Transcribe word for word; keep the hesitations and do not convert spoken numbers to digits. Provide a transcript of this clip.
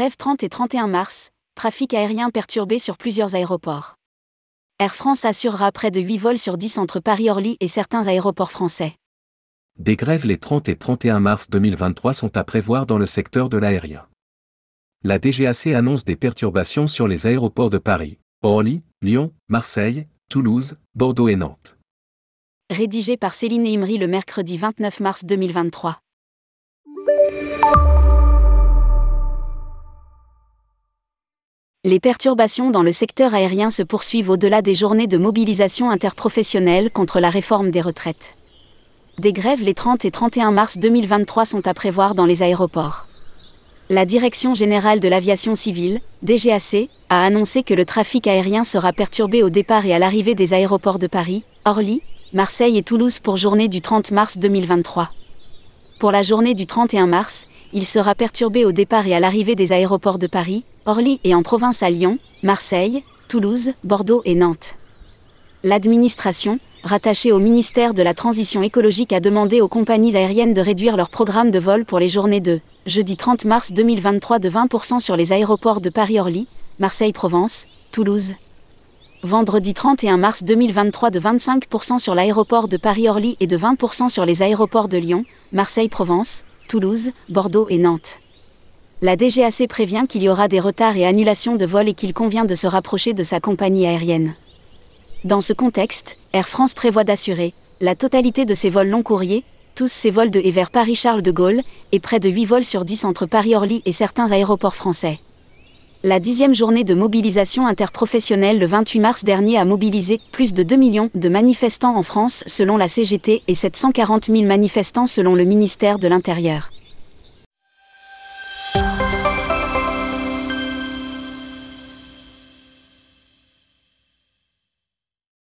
Grève trente et trente et un mars, trafic aérien perturbé sur plusieurs aéroports. Air France assurera près de huit vols sur dix entre Paris-Orly et certains aéroports français. Des grèves les trente et trente et un mars deux mille vingt-trois sont à prévoir dans le secteur de l'aérien. La D G A C annonce des perturbations sur les aéroports de Paris, Orly, Lyon, Marseille, Toulouse, Bordeaux et Nantes. Rédigé par Céline Imry le mercredi vingt-neuf mars deux mille vingt-trois. Les perturbations dans le secteur aérien se poursuivent au-delà des journées de mobilisation interprofessionnelle contre la réforme des retraites. Des grèves les trente et trente et un mars deux mille vingt-trois sont à prévoir dans les aéroports. La Direction générale de l'aviation civile, D G A C, a annoncé que le trafic aérien sera perturbé au départ et à l'arrivée des aéroports de Paris, Orly, Marseille et Toulouse pour journée du trente mars deux mille vingt-trois. Pour la journée du trente et un mars, il sera perturbé au départ et à l'arrivée des aéroports de Paris, Orly et en province à Lyon, Marseille, Toulouse, Bordeaux et Nantes. L'administration, rattachée au ministère de la Transition écologique, a demandé aux compagnies aériennes de réduire leur programme de vol pour les journées de jeudi trente mars deux mille vingt-trois de vingt pour cent sur les aéroports de Paris-Orly, Marseille-Provence, Toulouse. Vendredi trente et un mars deux mille vingt-trois de vingt-cinq pour cent sur l'aéroport de Paris-Orly et de vingt pour cent sur les aéroports de Lyon, Marseille-Provence, Toulouse, Bordeaux et Nantes. La D G A C prévient qu'il y aura des retards et annulations de vols et qu'il convient de se rapprocher de sa compagnie aérienne. Dans ce contexte, Air France prévoit d'assurer la totalité de ses vols long courriers, tous ses vols de et vers Paris-Charles de Gaulle, et près de huit vols sur dix entre Paris-Orly et certains aéroports français. La dixième journée de mobilisation interprofessionnelle le vingt-huit mars dernier a mobilisé plus de deux millions de manifestants en France selon la C G T et sept cent quarante mille manifestants selon le ministère de l'Intérieur.